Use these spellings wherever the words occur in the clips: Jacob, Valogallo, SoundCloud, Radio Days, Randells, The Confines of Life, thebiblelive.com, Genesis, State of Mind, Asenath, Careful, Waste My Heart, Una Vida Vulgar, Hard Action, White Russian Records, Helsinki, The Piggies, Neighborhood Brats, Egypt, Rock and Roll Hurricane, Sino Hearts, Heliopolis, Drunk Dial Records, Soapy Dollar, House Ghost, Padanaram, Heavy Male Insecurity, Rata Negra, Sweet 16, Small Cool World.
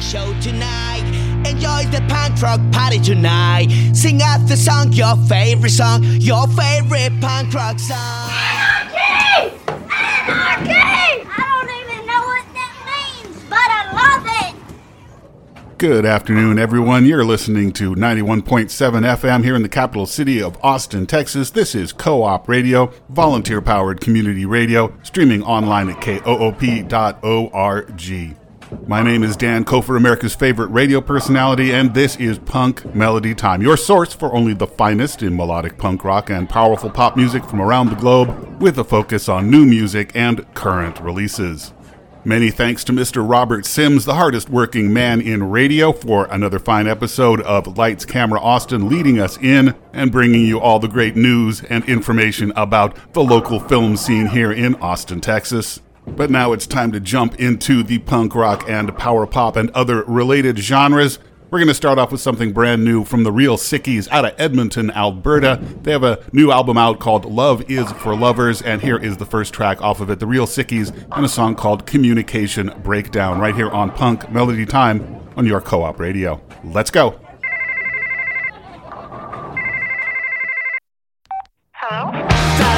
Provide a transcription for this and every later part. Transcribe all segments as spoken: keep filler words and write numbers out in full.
Show tonight. Enjoy the punk rock party tonight. Sing out the song, your favorite song, your favorite punk rock song. Anarchy! Anarchy! I don't even know what that means, but I love it. Good afternoon, everyone. You're listening to ninety-one point seven F M here in the capital city of Austin, Texas. This is Co-op Radio, volunteer-powered community radio, streaming online at koop dot org. My name is Dan Kofler, America's favorite radio personality, and this is Punk Melody Time, your source for only the finest in melodic punk rock and powerful pop music from around the globe, with a focus on new music and current releases. Many thanks to Mister Robert Sims, the hardest working man in radio, for another fine episode of Lights Camera Austin, leading us in and bringing you all the great news and information about the local film scene here in Austin, Texas. But now it's time to jump into the punk rock and power pop and other related genres. We're going to start off with something brand new from The Real Sickies out of Edmonton, Alberta. They have a new album out called Love Is For Lovers, and here is the first track off of it, The Real Sickies, and a song called Communication Breakdown, right here on Punk Melody Time on your Co-op Radio. Let's go. Hello? Tell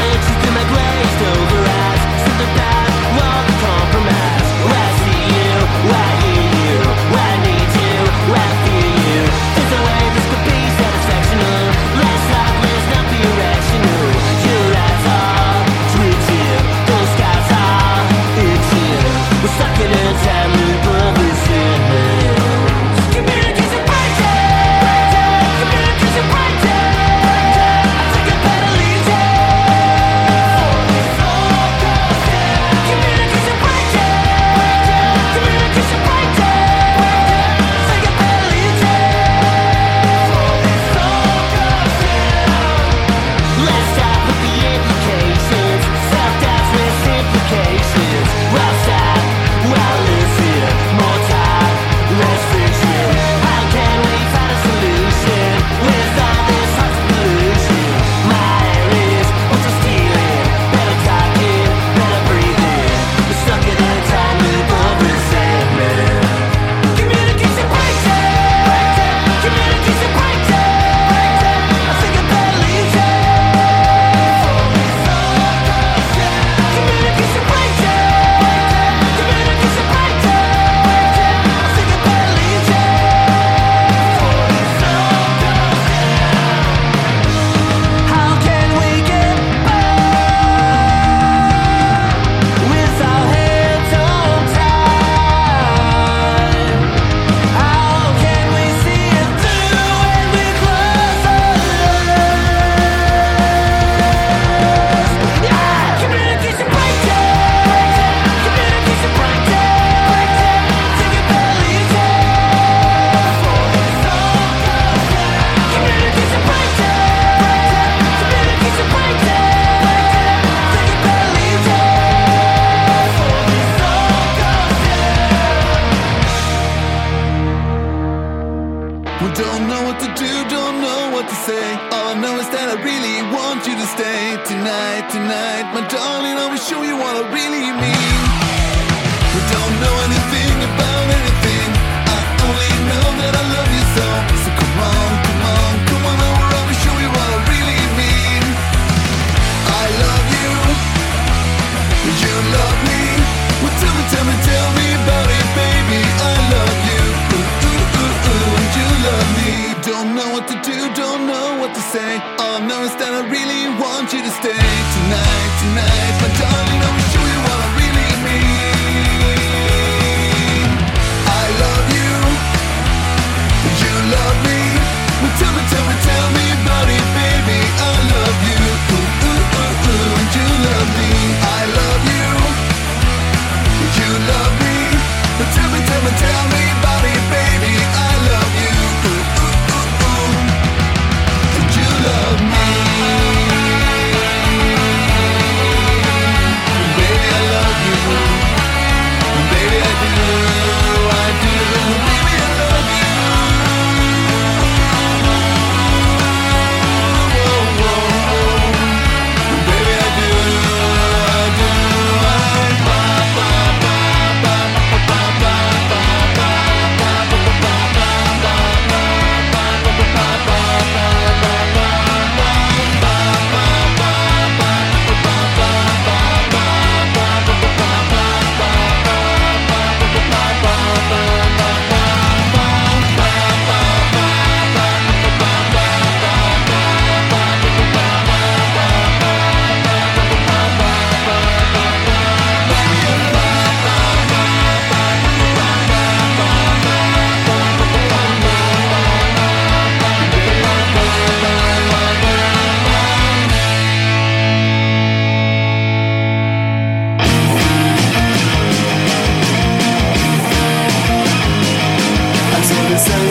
me, tell me, tell me about it, baby. I love you. Ooh, ooh, ooh, ooh.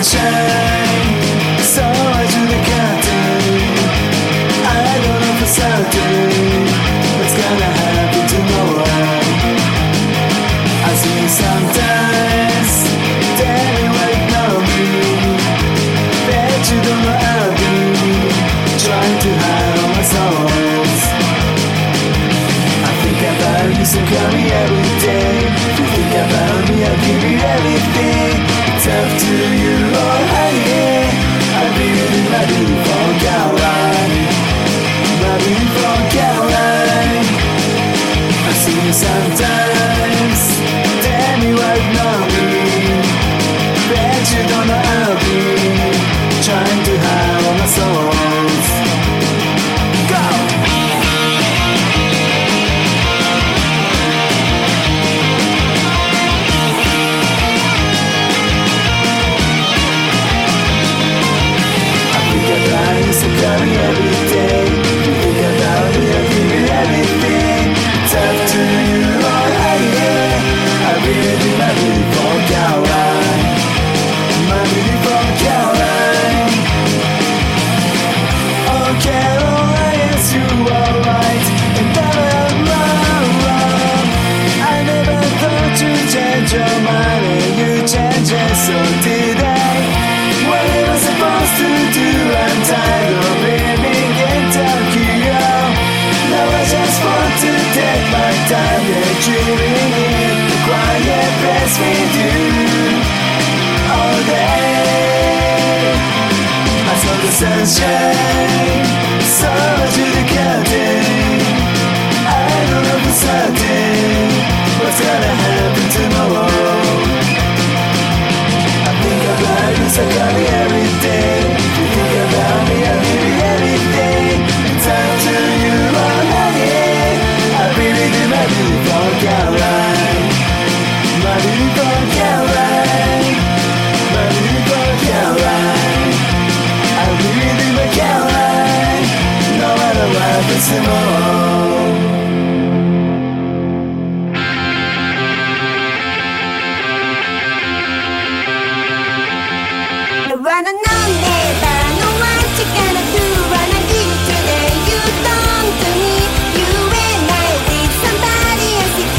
Gonna give it today. You don't to me. You and I with somebody else.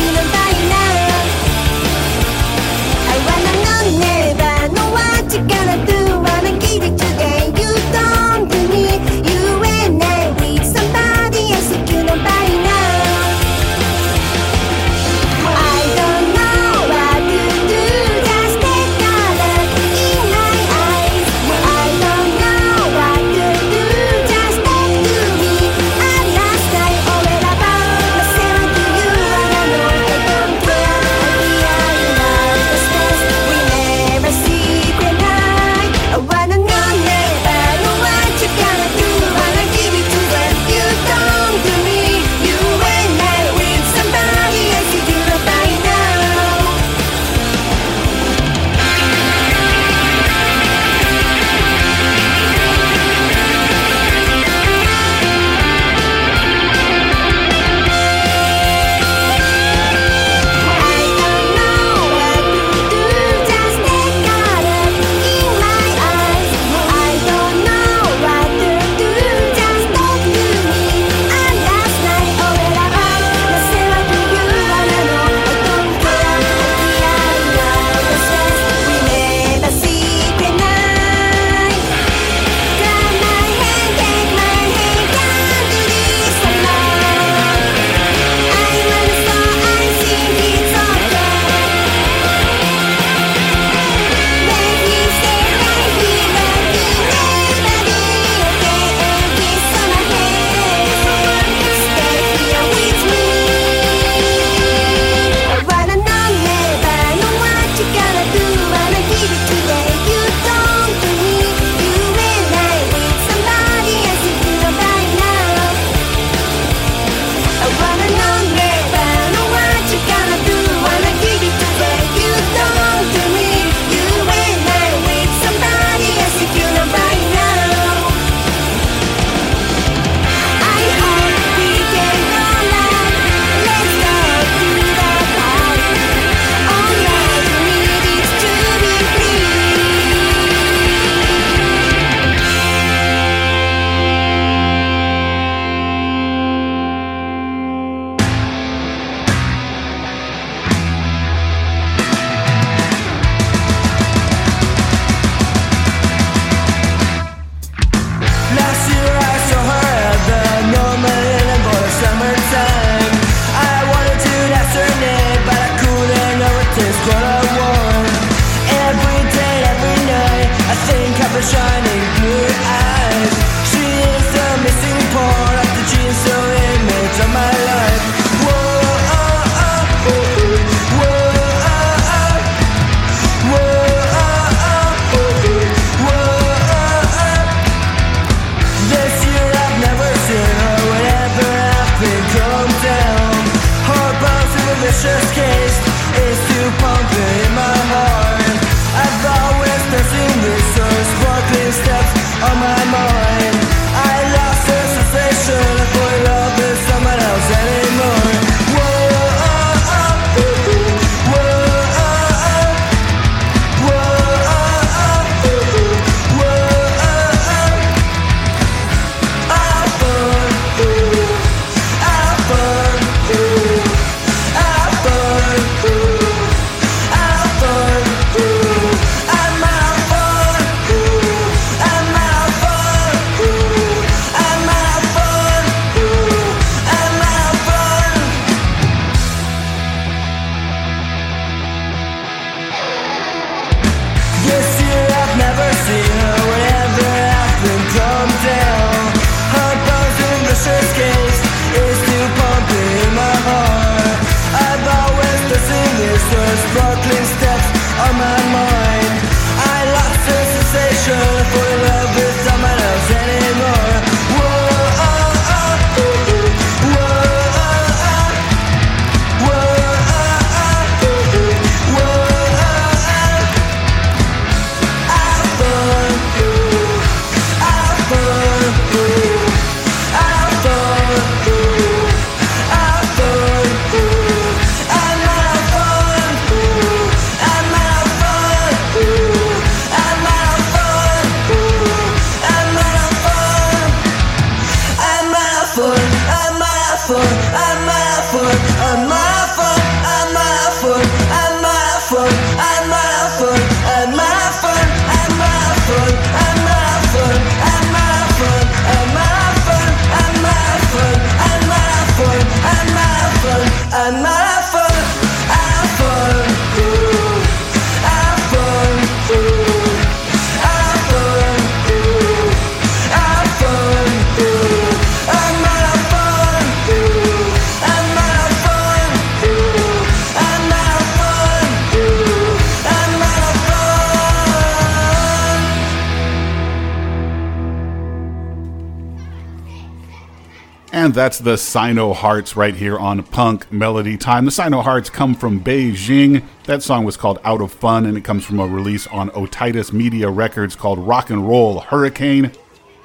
And that's the Sino Hearts right here on Punk Melody Time. The Sino Hearts come from Beijing. That song was called Out of Fun, and it comes from a release on Otitis Media Records called Rock and Roll Hurricane.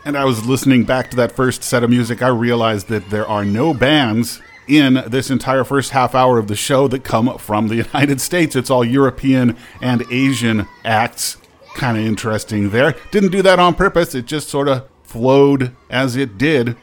And I was listening back to that first set of music, I realized that there are no bands in this entire first half hour of the show that come from the United States. It's all European and Asian acts. Kind of interesting there. Didn't do that on purpose. It just sort of flowed as it did.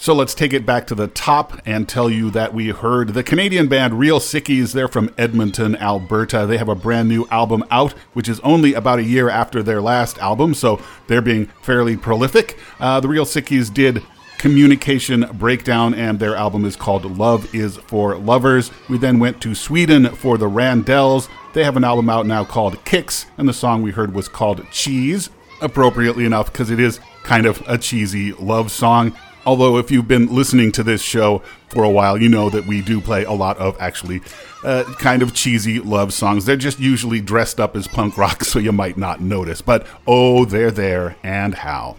So let's take it back to the top and tell you that we heard the Canadian band Real Sickies. They're from Edmonton, Alberta. They have a brand new album out, which is only about a year after their last album, so they're being fairly prolific. Uh, the Real Sickies did Communication Breakdown, and their album is called Love Is For Lovers. We then went to Sweden for the Randells. They have an album out now called Kicks, and the song we heard was called Cheese, appropriately enough because it is kind of a cheesy love song. Although if you've been listening to this show for a while, you know that we do play a lot of actually uh, kind of cheesy love songs. They're just usually dressed up as punk rock, so you might not notice. But oh, they're there, and how.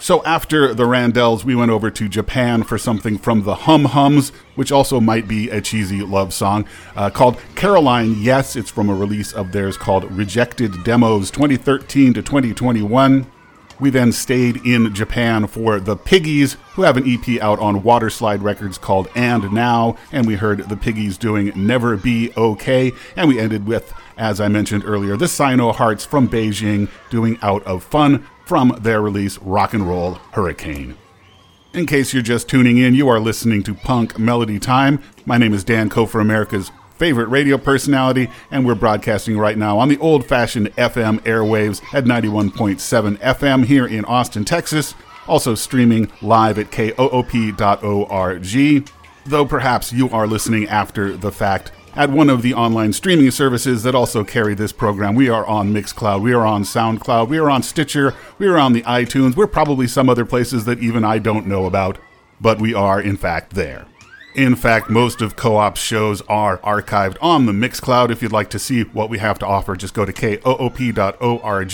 So after the Randells, we went over to Japan for something from the Hum Hums, which also might be a cheesy love song, uh, called Caroline Yes. It's from a release of theirs called Rejected Demos twenty thirteen to twenty twenty-one. We then stayed in Japan for The Piggies, who have an E P out on Waterslide Records called And Now, and we heard The Piggies doing Never Be Okay, and we ended with, as I mentioned earlier, the Sino Hearts from Beijing doing Out of Fun from their release Rock and Roll Hurricane. In case you're just tuning in, you are listening to Punk Melody Time. My name is Dan Kofler, America's favorite radio personality, and we're broadcasting right now on the old-fashioned F M airwaves at ninety-one point seven F M here in Austin, Texas, also streaming live at koop dot org, though perhaps you are listening after the fact at one of the online streaming services that also carry this program. We are on Mixcloud, we are on SoundCloud, we are on Stitcher, we are on the iTunes, we're probably some other places that even I don't know about, but we are, in fact, there. In fact, most of Co-op's shows are archived on the Mixcloud. If you'd like to see what we have to offer, just go to koop dot org,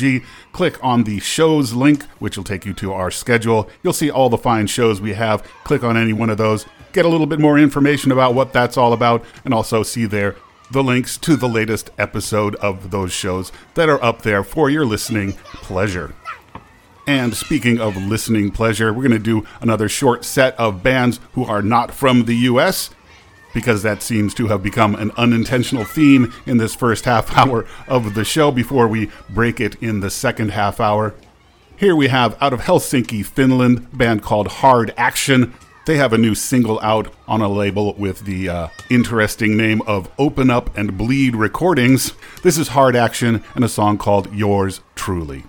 click on the shows link, which will take you to our schedule. You'll see all the fine shows we have. Click on any one of those, get a little bit more information about what that's all about, and also see there the links to the latest episode of those shows that are up there for your listening pleasure. And speaking of listening pleasure, we're going to do another short set of bands who are not from the U S, because that seems to have become an unintentional theme in this first half hour of the show before we break it in the second half hour. Here we have, out of Helsinki, Finland, a band called Hard Action. They have a new single out on a label with the uh, interesting name of Open Up and Bleed Recordings. This is Hard Action and a song called Yours Truly.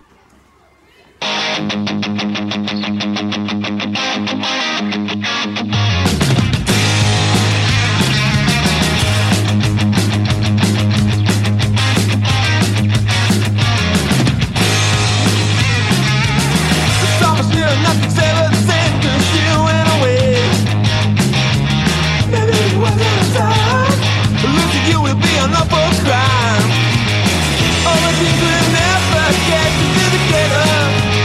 Never get to do together.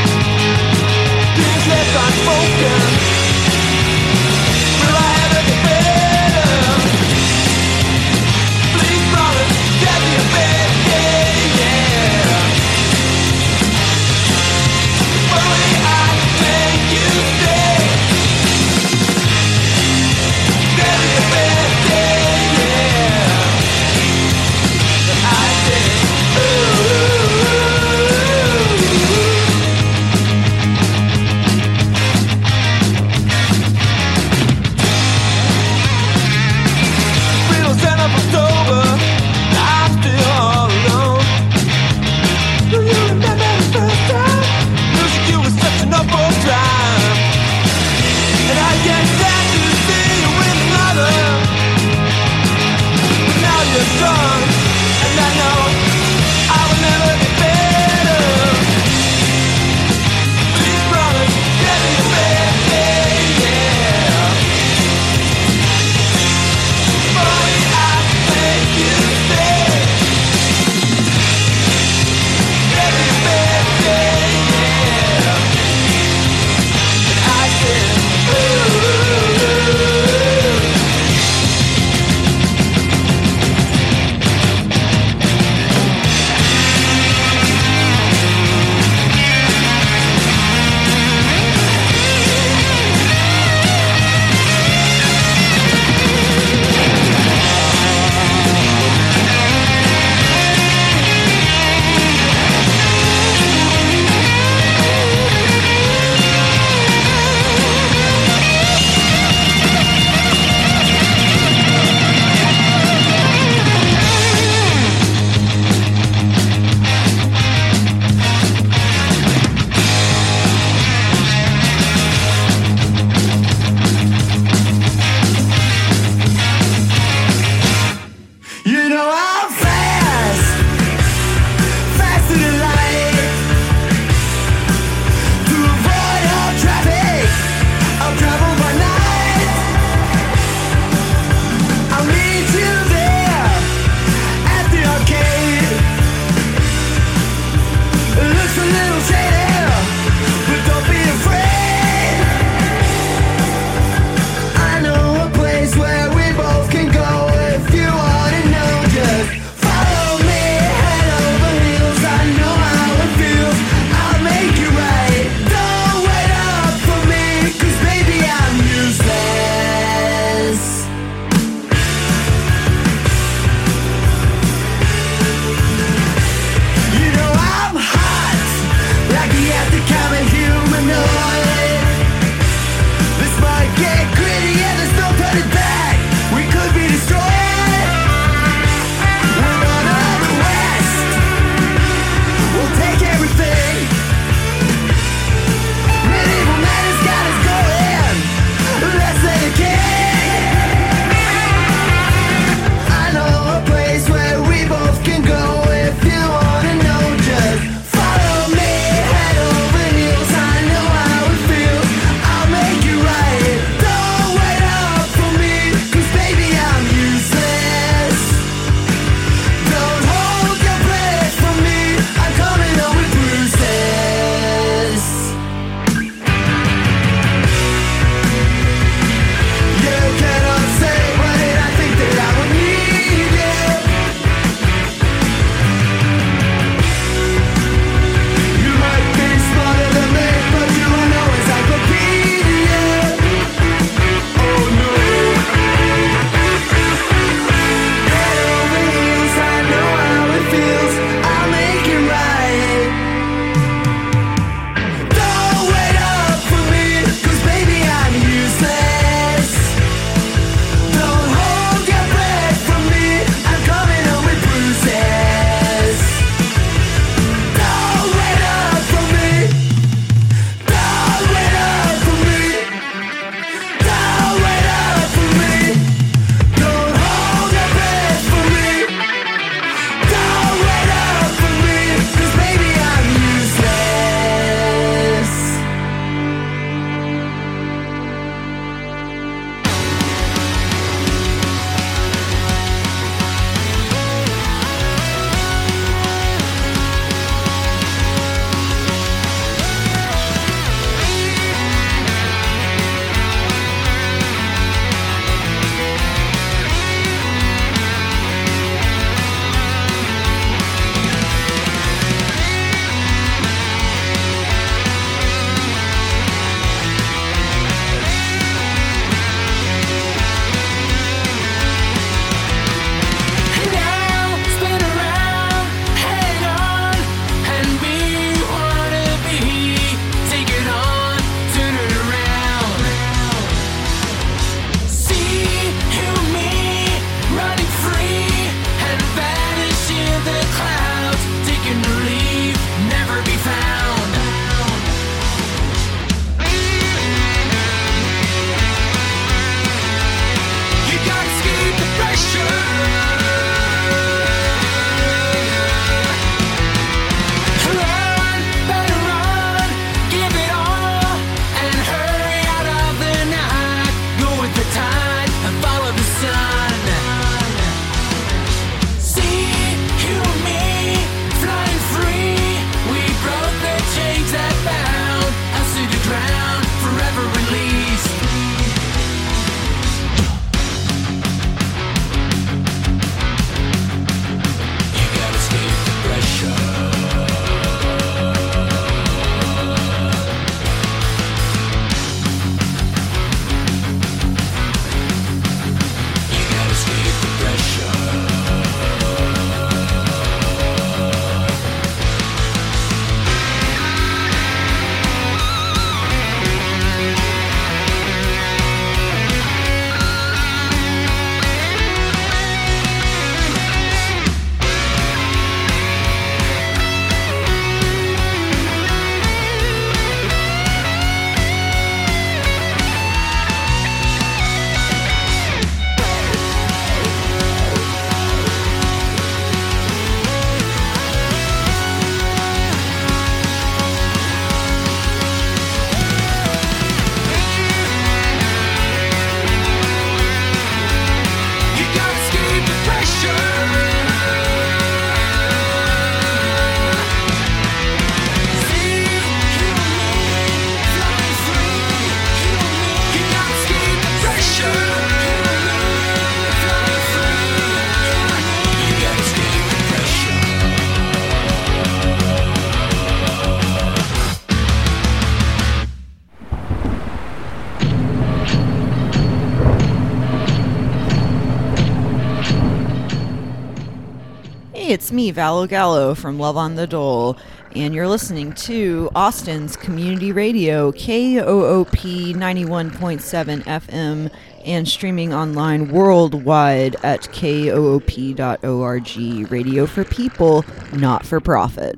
It's me, Valogallo from Love on the Dole, and you're listening to Austin's Community Radio, K O O P ninety-one point seven F M, and streaming online worldwide at K O O P dot org, radio for people, not for profit.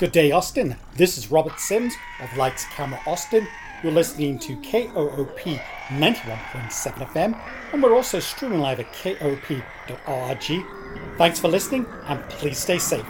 Good day, Austin. This is Robert Sims of Lights Camera Austin. You're listening to K O O P ninety-one point seven F M, and we're also streaming live at K O O P dot org. Thanks for listening, and please stay safe.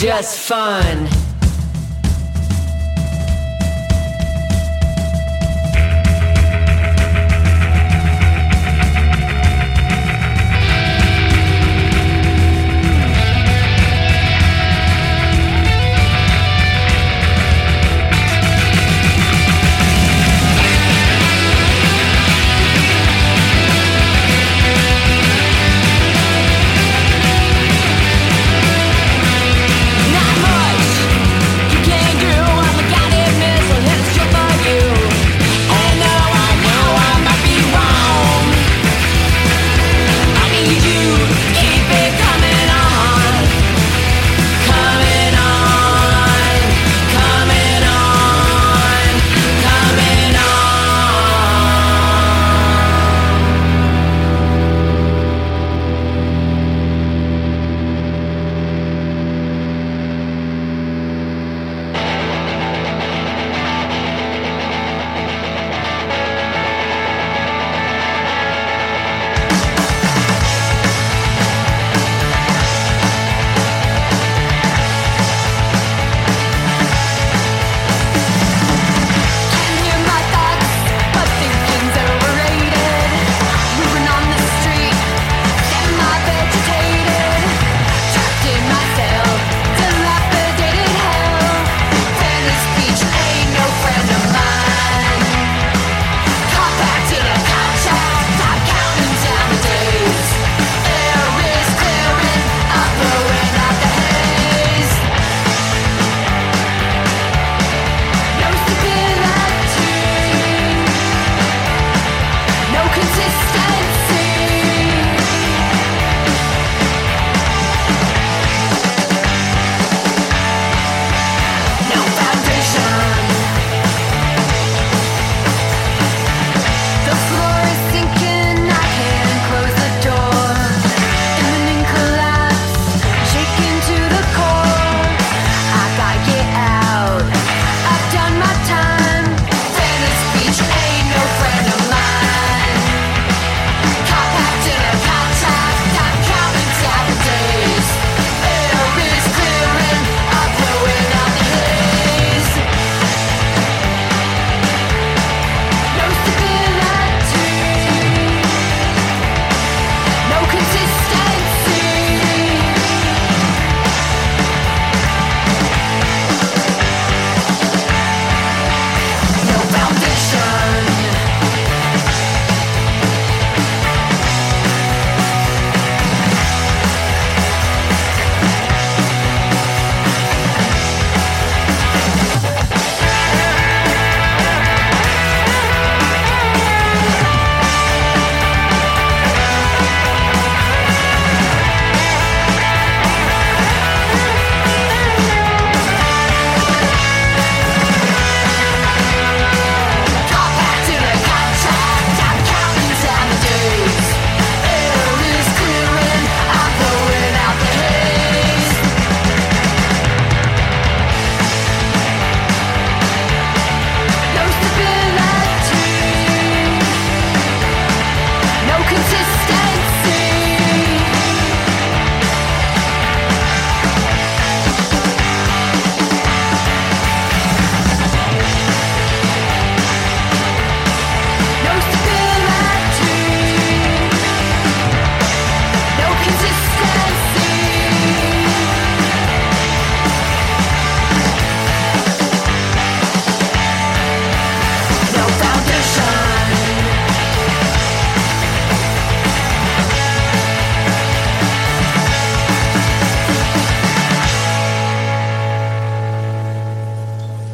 just fun.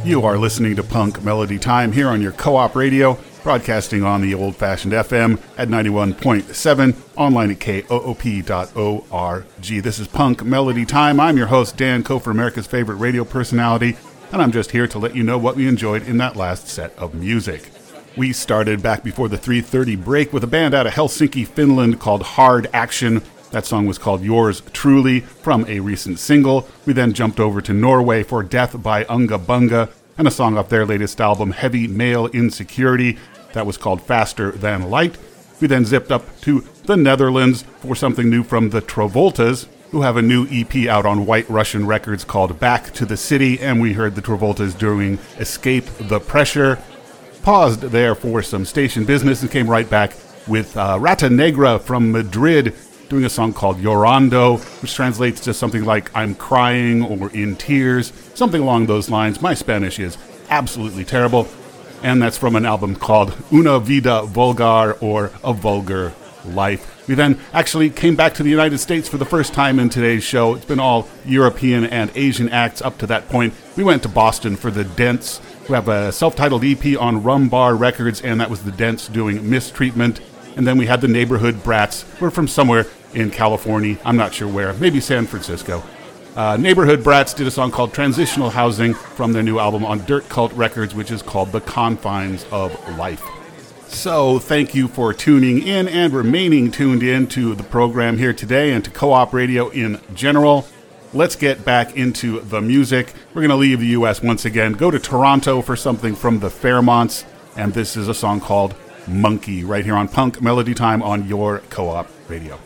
You are listening to Punk Melody Time here on your co-op radio, broadcasting on the old-fashioned F M at ninety-one point seven, online at koop dot org. This is Punk Melody Time. I'm your host, Dan Kofler, America's favorite radio personality, and I'm just here to let you know what we enjoyed in that last set of music. We started back before the three thirty break with a band out of Helsinki, Finland called Hard Action. That song was called Yours Truly from a recent single. We then jumped over to Norway for Death by Unga Bunga and a song off their latest album, Heavy Male Insecurity. That was called Faster Than Light. We then zipped up to the Netherlands for something new from the Travoltas. who have a new E P out on White Russian Records called Back to the City, and we heard the Travoltas doing Escape the Pressure. Paused there for some station business and came right back with uh, Rata Negra from Madrid doing a song called Llorando, which translates to something like I'm crying or in tears, something along those lines. My Spanish is absolutely terrible. And that's from an album called Una Vida Vulgar, or A Vulgar Life. We then actually came back to the United States for the first time in today's show. It's been all European and Asian acts up to that point. We went to Boston for The Dents, who have a self-titled E P on Rum Bar Records, and that was The Dents doing Mistreatment. And then we had the Neighborhood Brats. We're from somewhere in California. I'm not sure where. Maybe San Francisco. Uh, Neighborhood Brats did a song called Transitional Housing from their new album on Dirt Cult Records, which is called The Confines of Life. So thank you for tuning in and remaining tuned in to the program here today and to Co-op Radio in general. Let's get back into the music. We're going to leave the U S once again, go to Toronto for something from the Fairmonts, and this is a song called Monkey, right here on Punk Melody Time on your Co-op Radio.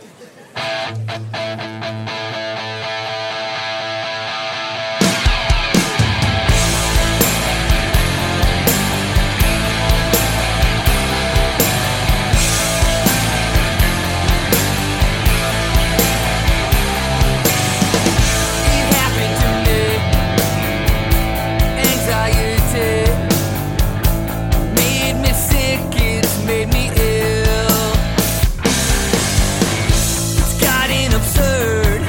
Absurd.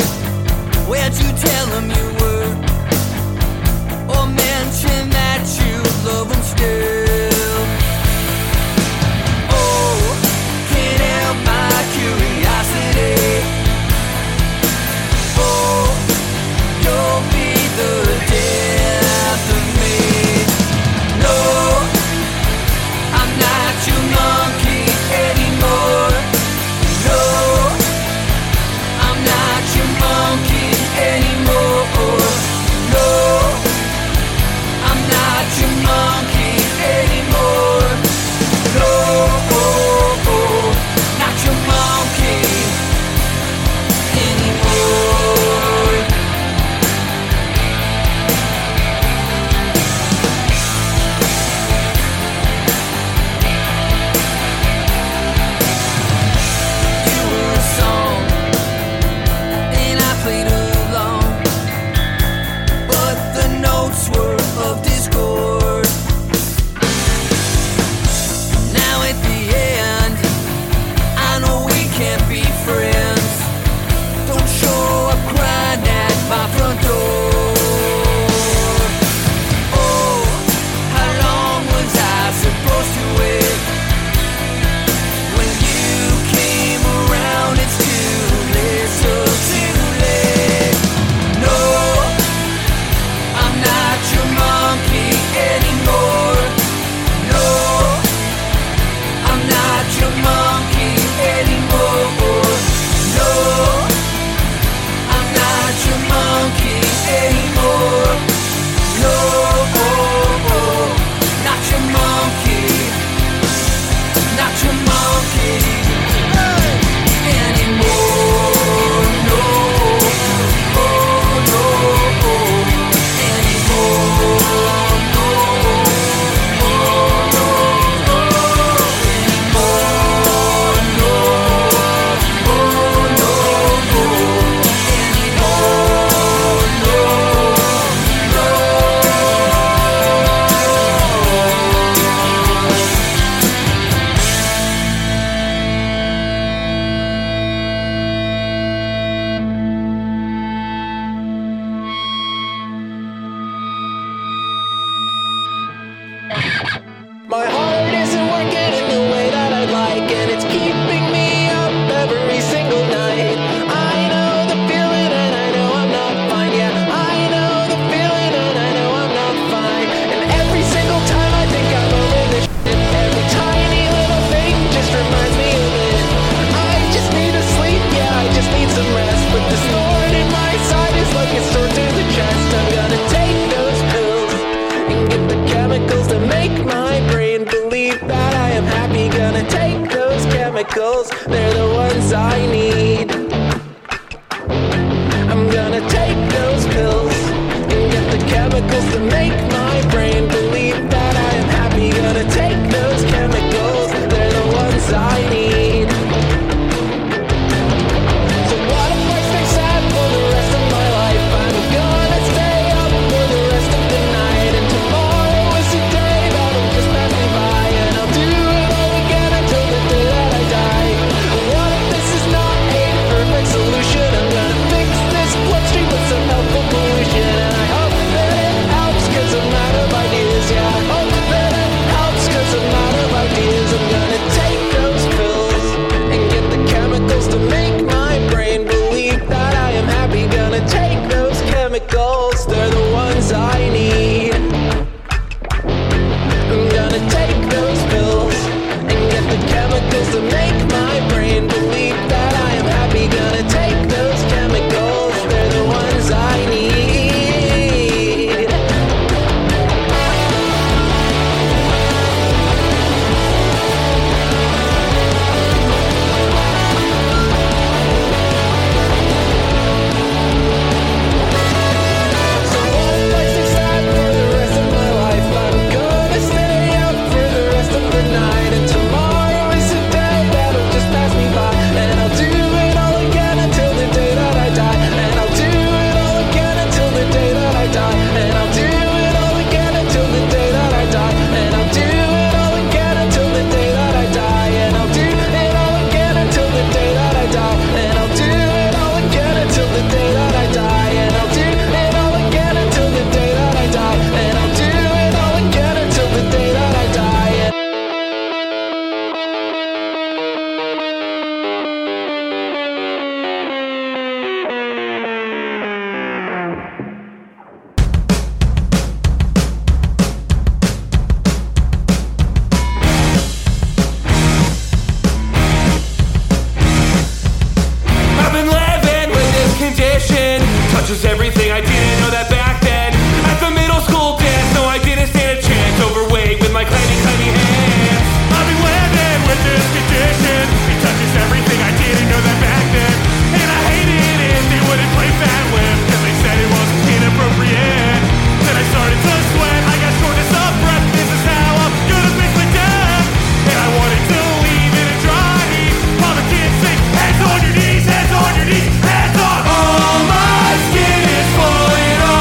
was everything. I didn't know that back then. At the middle school dance, no, I didn't stand a chance. Overweight with my clammy, clammy hands. I've been living with this condition. It touches everything. I didn't know that back then. And I hated it. They wouldn't play Fat Lip because they said it was inappropriate. Then I started to sweat. I got shortness of breath. This is how I'm gonna fix my death. And I wanted to leave in a dry heat. While the kids sing, hands on your knees, hands on your knees. Hands on all my skin is falling off.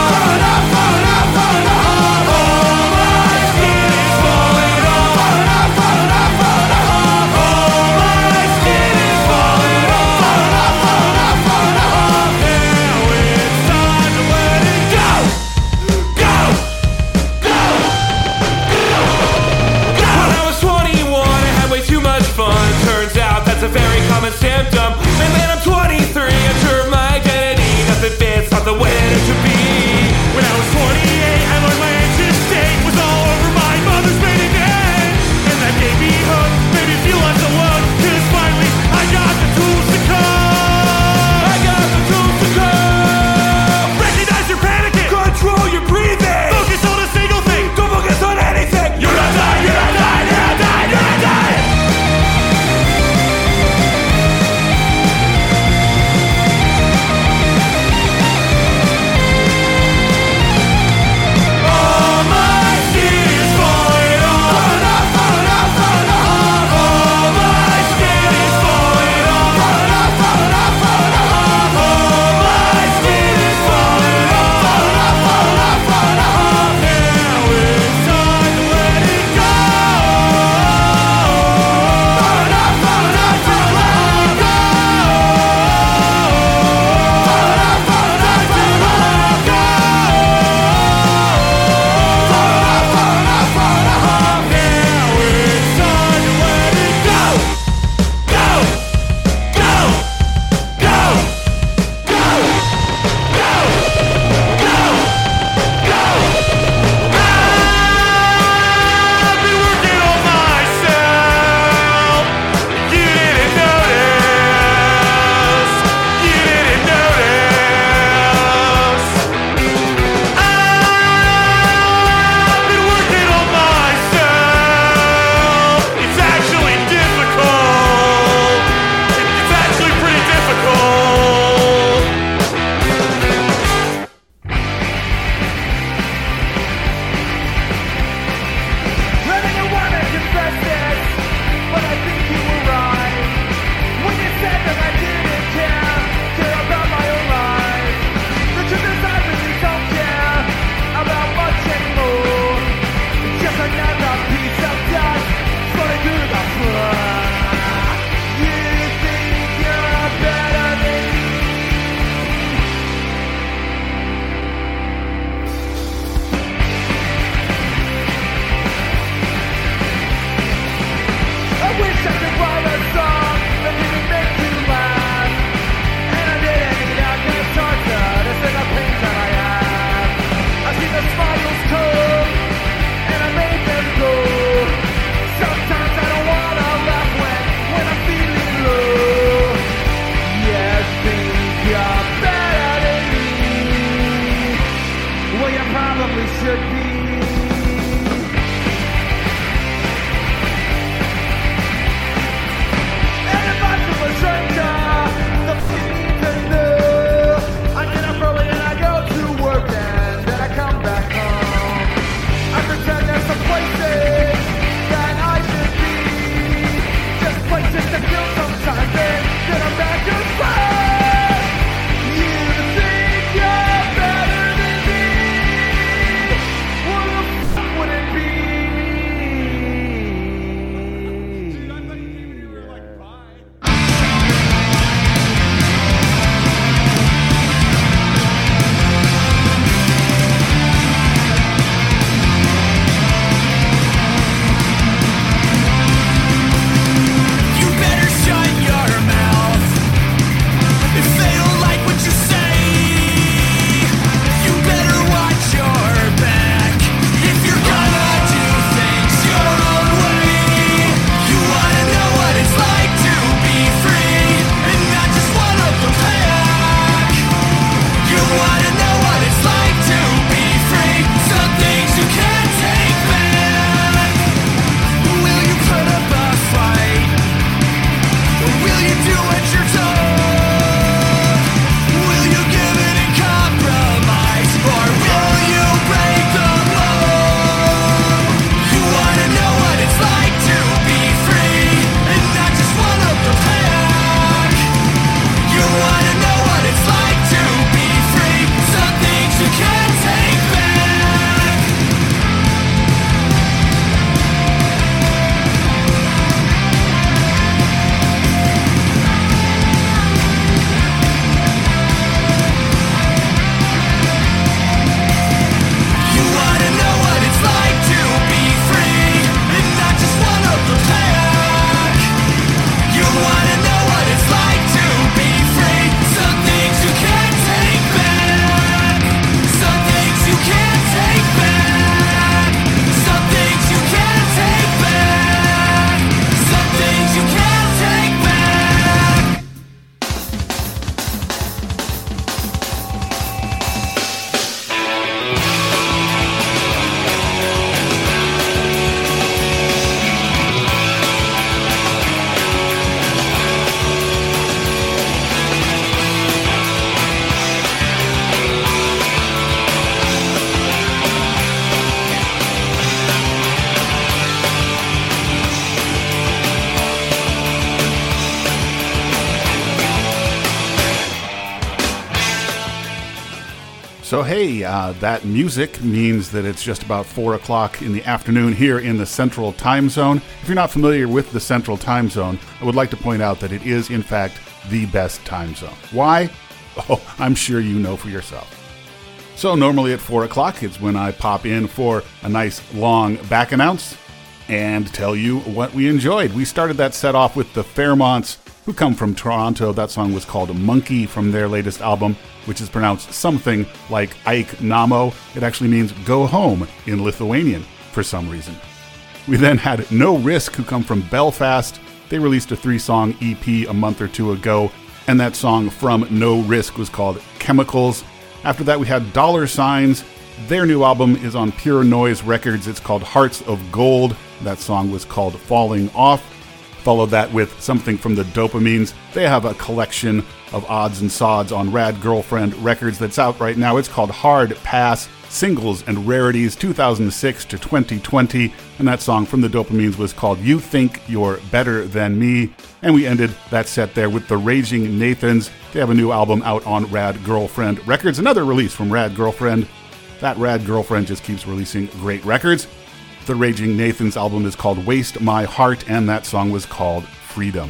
So hey, uh, that music means that it's just about four o'clock in the afternoon here in the Central Time Zone. If you're not familiar with the Central Time Zone, I would like to point out that it is, in fact, the best time zone. Why? Oh, I'm sure you know for yourself. So normally at four o'clock, it's when I pop in for a nice long back announce and tell you what we enjoyed. We started that set off with the Fairmonts, who come from Toronto. That song was called Monkey from their latest album, which is pronounced something like Ike Namo. It actually means go home in Lithuanian for some reason. We then had No Risk, who come from Belfast. They released a three-song E P a month or two ago, and that song from No Risk was called Chemicals. After that, we had Dollar Signs. Their new album is on Pure Noise Records. It's called Hearts of Gold. That song was called Falling Off. Followed that with something from the Dopamines. They have a collection of odds and sods on Rad Girlfriend Records that's out right now. It's called Hard Pass, Singles and Rarities two thousand six to twenty twenty. And that song from the Dopamines was called You Think You're Better Than Me. And we ended that set there with the Raging Nathans. They have a new album out on Rad Girlfriend Records. Another release from Rad Girlfriend. That Rad Girlfriend just keeps releasing great records. The Raging Nathans album is called Waste My Heart, and that song was called Freedom.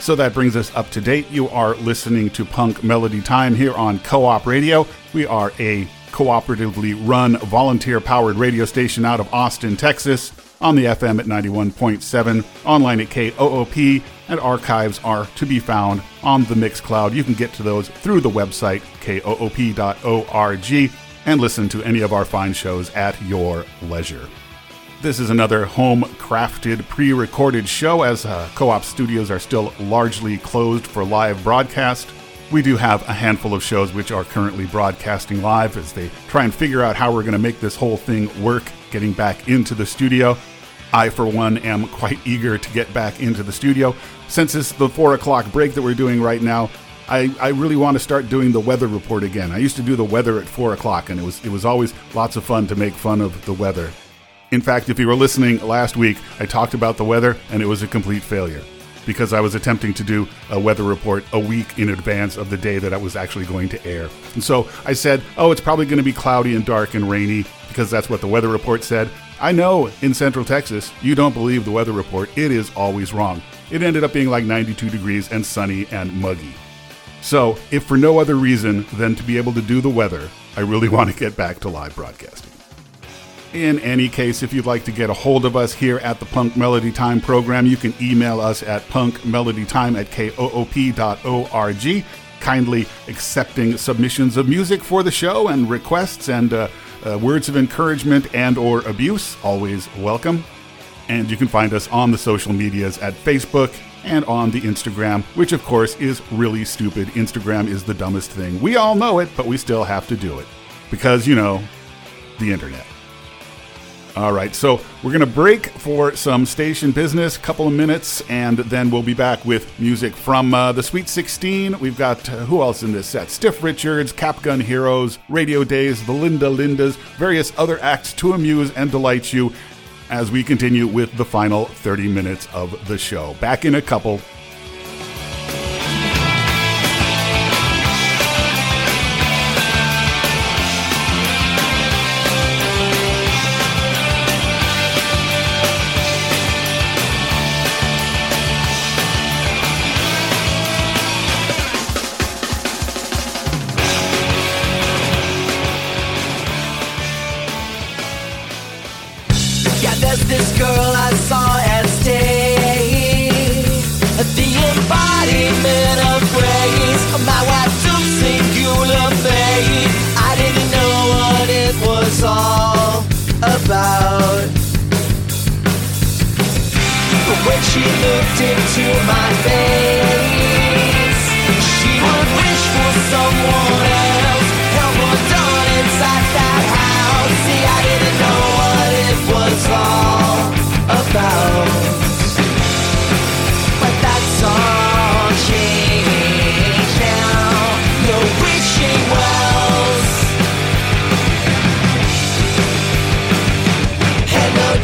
So that brings us up to date. You are listening to Punk Melody Time here on Co-op Radio. We are a cooperatively run, volunteer-powered radio station out of Austin, Texas, on the F M at ninety-one point seven, online at K O O P, and archives are to be found on the Mixcloud. You can get to those through the website, K O O P dot org, and listen to any of our fine shows at your leisure. This is another home-crafted, pre-recorded show, as uh, Co-op studios are still largely closed for live broadcast. We do have a handful of shows which are currently broadcasting live as they try and figure out how we're going to make this whole thing work, getting back into the studio. I, for one, am quite eager to get back into the studio. Since it's the four o'clock break that we're doing right now, I, I really want to start doing the weather report again. I used to do the weather at four o'clock, and it was it was always lots of fun to make fun of the weather. In fact, if you were listening last week, I talked about the weather, and it was a complete failure because I was attempting to do a weather report a week in advance of the day that I was actually going to air. And so I said, oh, it's probably going to be cloudy and dark and rainy because that's what the weather report said. I know in Central Texas, you don't believe the weather report. It is always wrong. It ended up being like ninety-two degrees and sunny and muggy. So, if for no other reason than to be able to do the weather, I really want to get back to live broadcasting. In any case, if you'd like to get a hold of us here at the Punk Melody Time program, you can email us at punkmelodytime at koop dot org. Kindly accepting submissions of music for the show and requests and uh, uh, words of encouragement and or abuse, always welcome. And you can find us on the social medias at Facebook and on the Instagram, which of course is really stupid. Instagram is the dumbest thing. We all know it, but we still have to do it because, you know, the internet. All right, so we're going to break for some station business, couple of minutes, and then we'll be back with music from uh, the Sweet sixteen. We've got, uh, who else in this set? Stiff Richards, Cap Gun Heroes, Radio Days, the Linda Lindas, various other acts to amuse and delight you, as we continue with the final thirty minutes of the show. Back in a couple.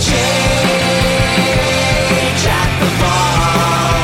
Change at the ball.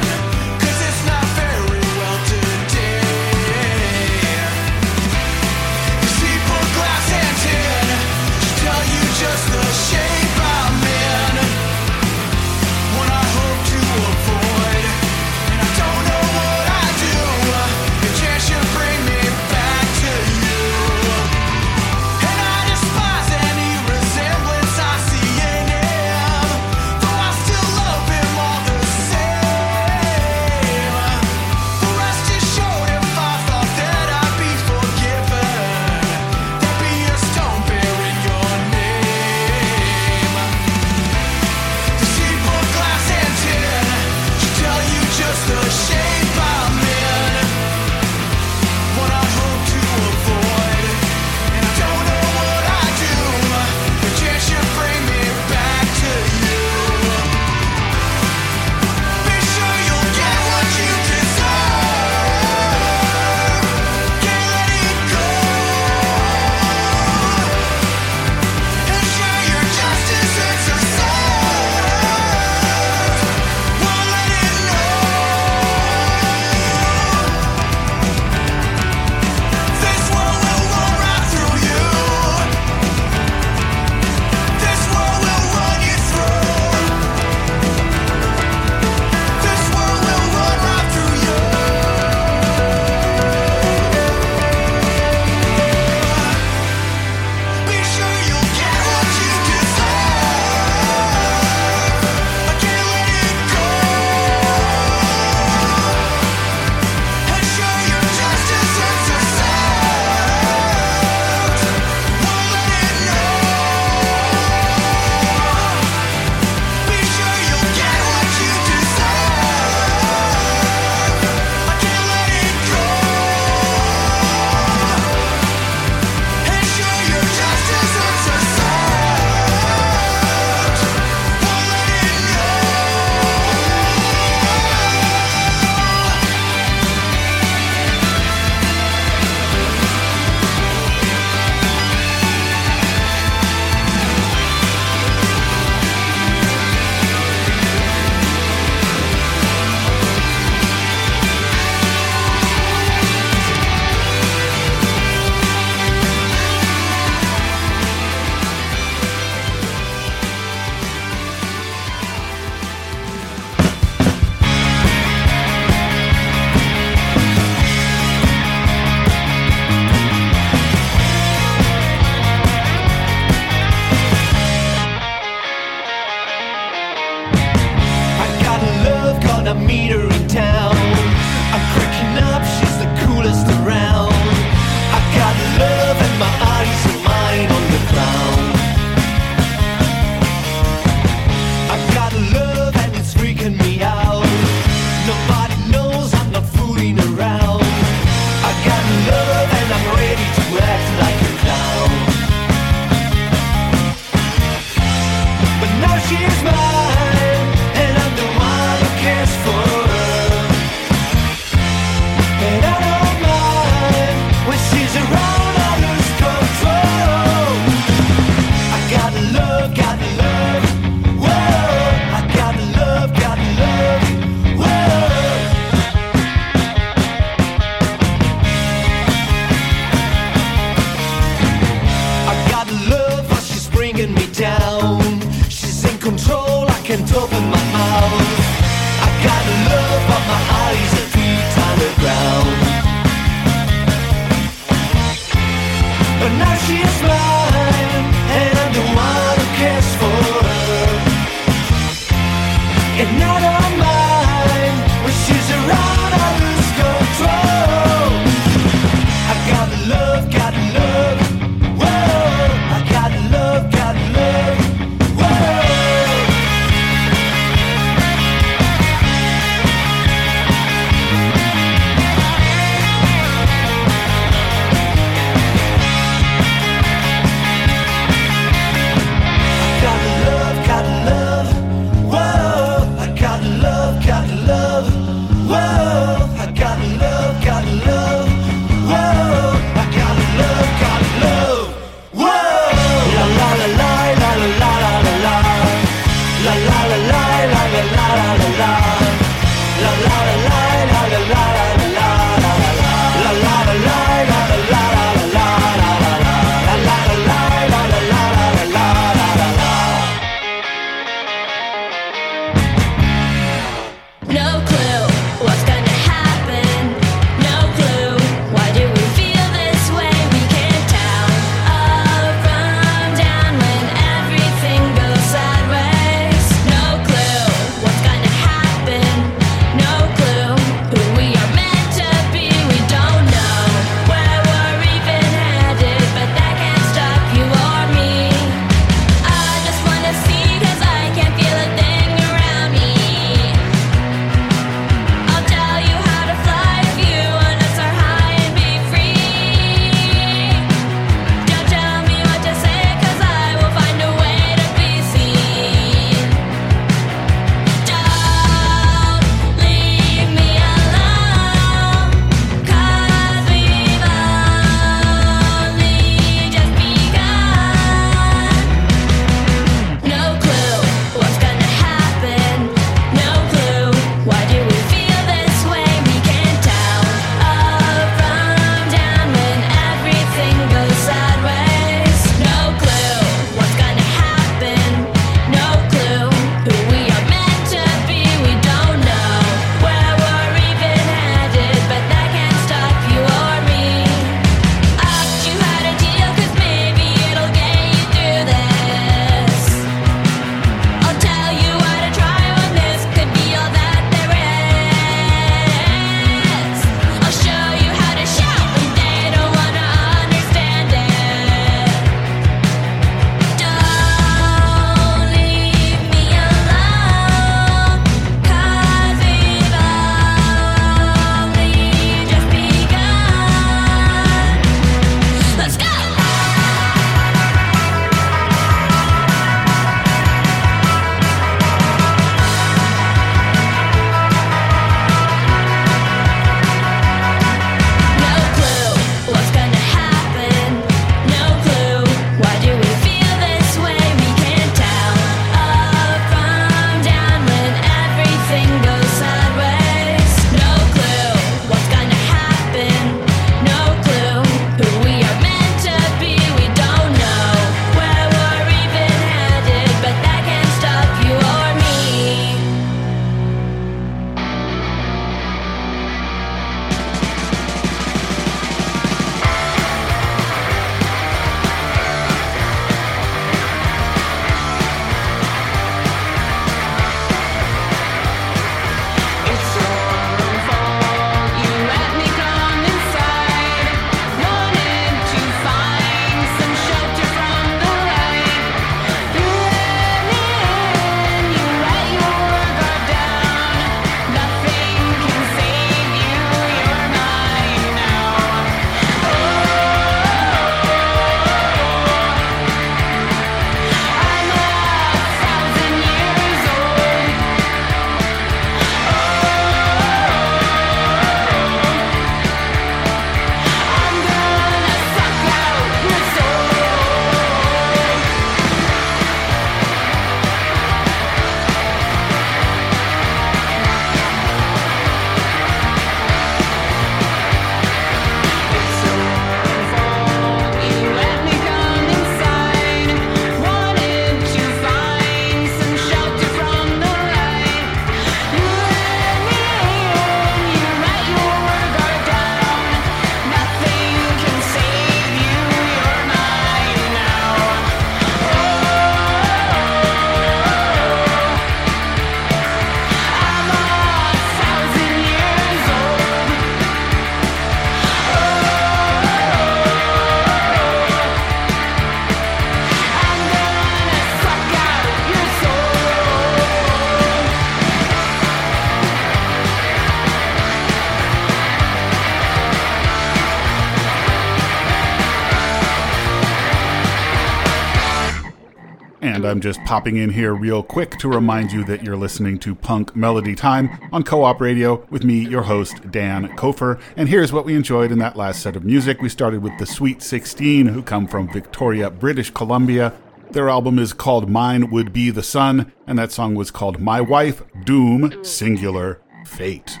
and I'm just popping in here real quick to remind you that you're listening to Punk Melody Time on Co-op Radio with me, your host, Dan Kofler, and here's what we enjoyed in that last set of music. We started with the Sweet sixteen, who come from Victoria, British Columbia. Their album is called Mine Would Be the Sun, and that song was called My Wife, Doom, Singular, Fate.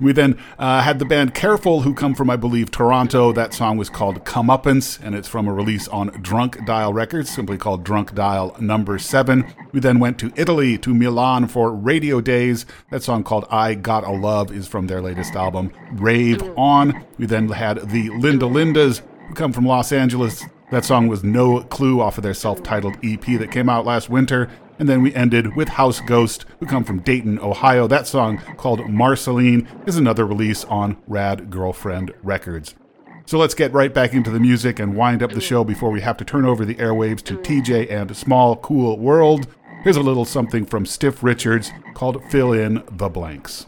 We then uh, had the band Careful, who come from, I believe, Toronto. That song was called Comeuppance, and it's from a release on Drunk Dial Records, simply called Drunk Dial Number seven. We then went to Italy, to Milan, for Radio Days. That song called I Gotta Love is from their latest album, Rave On. We then had the Linda Lindas, who come from Los Angeles. That song was No Clue off of their self-titled E P that came out last winter. And then we ended with House Ghost, who come from Dayton, Ohio. That song, called Marceline, is another release on Rad Girlfriend Records. So let's get right back into the music and wind up the show before we have to turn over the airwaves to T J and Small Cool World. Here's a little something from Stiff Richards called Fill In The Blanks.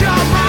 Your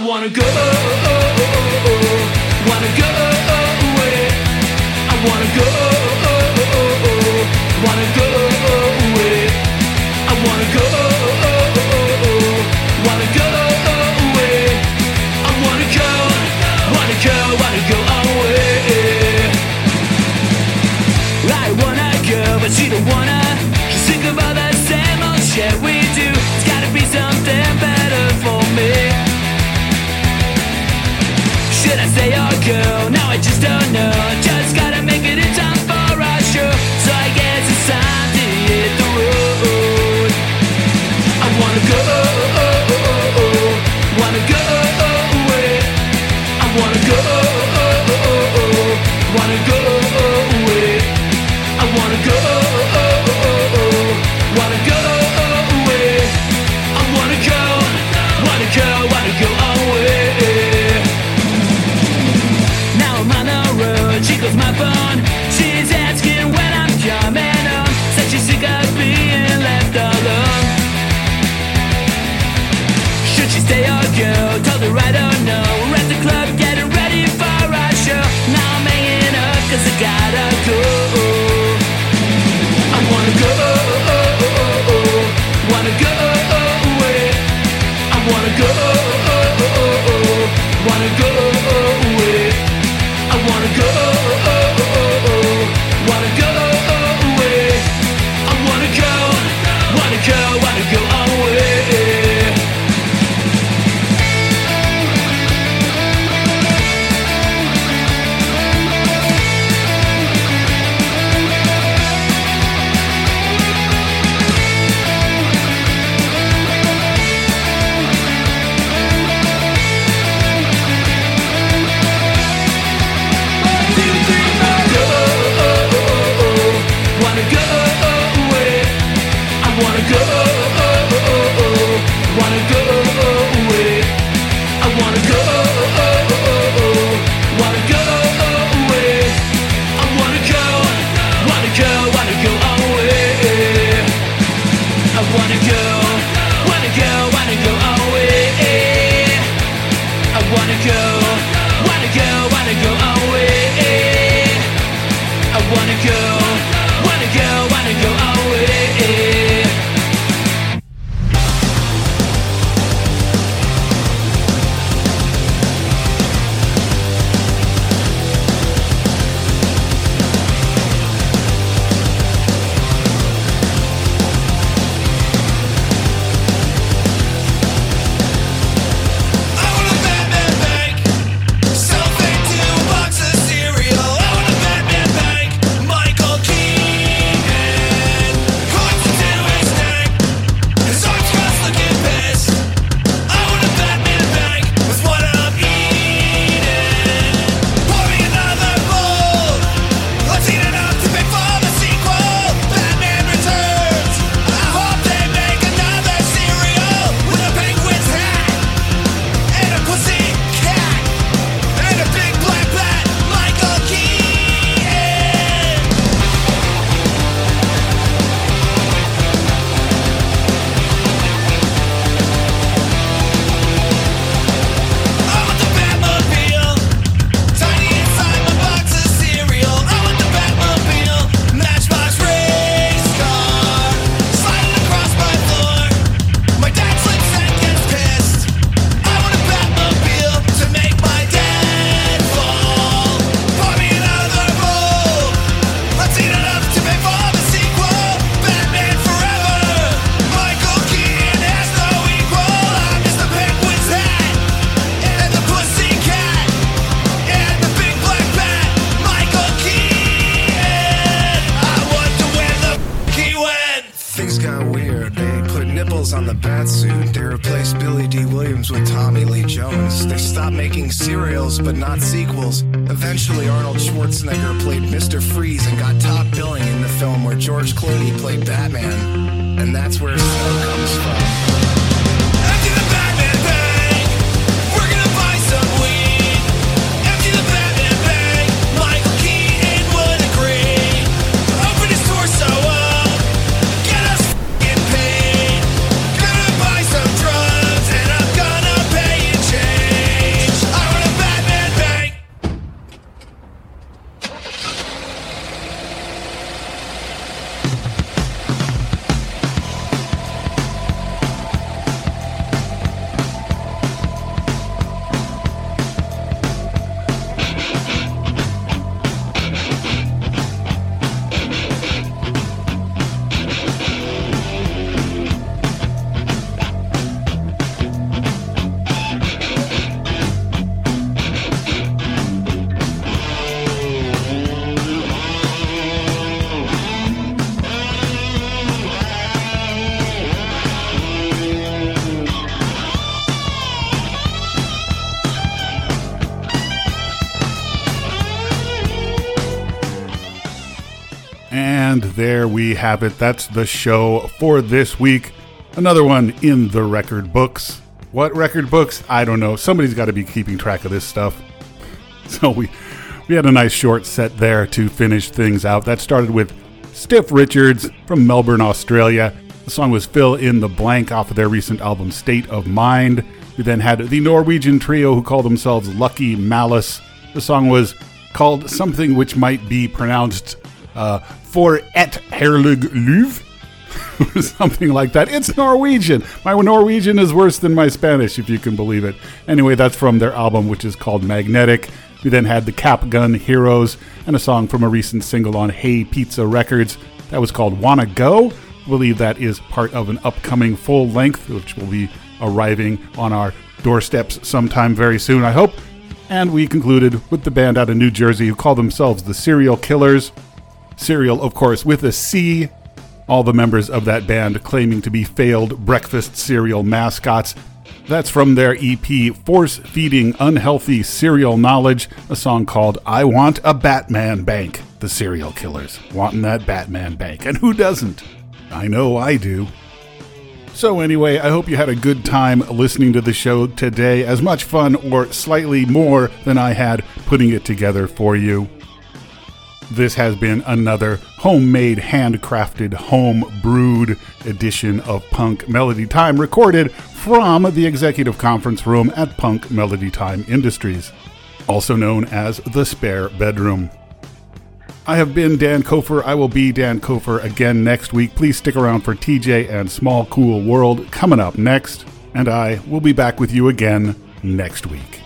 I wanna go, wanna go away. I wanna go, wanna go away. I wanna go, wanna go away. I wanna go, wanna go, wanna go away. I wanna go, but she don't wanna. Just think of all that same old shit we do. It's gotta be something better for me. Should I say or go? Now I just don't know. Just gotta make it in time for our show. So I guess it's time to hit the road. I wanna go, wanna go away. I wanna go, wanna go away. I wanna go, wanna go away. I wanna go, wanna go, wanna go away. She calls my phone, she's asking when I'm coming home. Said she's sick of being left alone. Should she stay or go? Told her I don't know. We're at the club getting ready for our show. Now I'm hanging up cause I gotta go. I wanna go, wanna go away. I wanna go, wanna go away. I wanna go, wanna go away. I wanna go, wanna go, wanna go away. Go, wanna go away. I wanna go, wanna go away. I wanna go, wanna go, wanna go away. I wanna go, wanna go, wanna go away. I wanna go, wanna go, wanna go away. I wanna go, wanna go, wanna go away. Change. And there we have it. That's the show for this week. Another one in the record books. What record books? I don't know. Somebody's got to be keeping track of this stuff. So we we had a nice short set there to finish things out. That started with Stiff Richards from Melbourne, Australia. The song was Fill in the Blank off of their recent album State of Mind. We then had the Norwegian trio who call themselves Lucky Malice. The song was called something which might be pronounced uh, For et herlig løv, or something like that. It's Norwegian. My Norwegian is worse than my Spanish, if you can believe it. Anyway, that's from their album, which is called Magnetic. We then had the Cap Gun Heroes and a song from a recent single on Hey Pizza Records that was called Wanna Go. I believe that is part of an upcoming full length, which will be arriving on our doorsteps sometime very soon, I hope. And we concluded with the band out of New Jersey who call themselves the Serial Killers. Serial, of course, with a C. All the members of that band claiming to be failed breakfast cereal mascots. That's from their E P, Force Feeding Unhealthy Cereal Knowledge, a song called I Want a Batman Bank. The Serial Killers, wanting that Batman Bank. And who doesn't? I know I do. So anyway, I hope you had a good time listening to the show today. As much fun or slightly more than I had putting it together for you. This has been another homemade, handcrafted, home-brewed edition of Punk Melody Time, recorded from the Executive Conference Room at Punk Melody Time Industries, also known as the Spare Bedroom. I have been Dan Kofler. I will be Dan Kofler again next week. Please stick around for T J and Small Cool World coming up next, and I will be back with you again next week.